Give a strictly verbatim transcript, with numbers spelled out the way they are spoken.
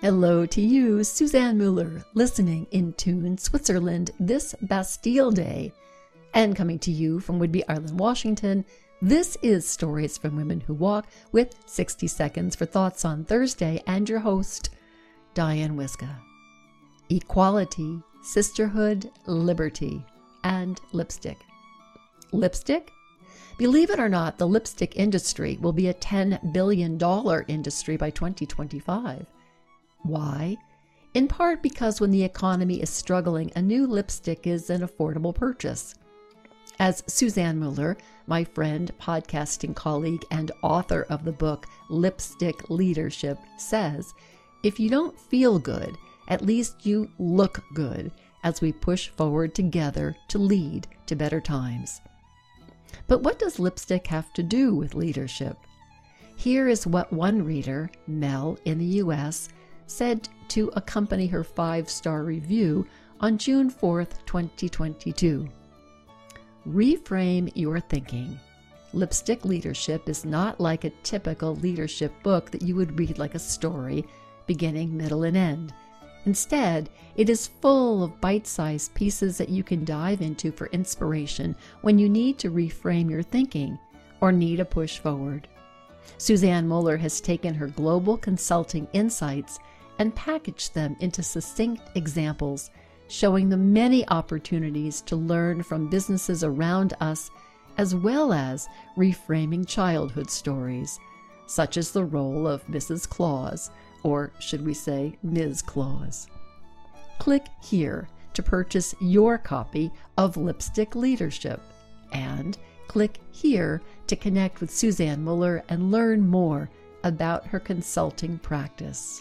Hello to you, Suzanne Muller, listening in Tune, Switzerland, this Bastille Day, and coming to you from Whidbey Island, Washington. This is Stories from Women Who Walk with sixty Seconds for Thoughts on Thursday, and your host, Diane Wiska. Equality, sisterhood, liberty, and lipstick. Lipstick? Believe it or not, the lipstick industry will be a ten billion dollars industry by twenty twenty-five. Why? In part because when the economy is struggling, a new lipstick is an affordable purchase. As Suzanne Muller, my friend, podcasting colleague, and author of the book Lipstick Leadership, says, if you don't feel good, at least you look good as we push forward together to lead to better times. But what does lipstick have to do with leadership? Here is what one reader, Mel in the U S, said to accompany her five-star review on June fourth, twenty twenty-two. Reframe your thinking. Lipstick Leadership is not like a typical leadership book that you would read like a story, beginning, middle, and end. Instead, it is full of bite-sized pieces that you can dive into for inspiration when you need to reframe your thinking or need a push forward. Suzanne Muller has taken her global consulting insights and packaged them into succinct examples, showing the many opportunities to learn from businesses around us, as well as reframing childhood stories, such as the role of Missus Claus, or should we say Miz Claus. Click here to purchase your copy of Lipstick Leadership, and click here to connect with Suzanne Muller and learn more about her consulting practice.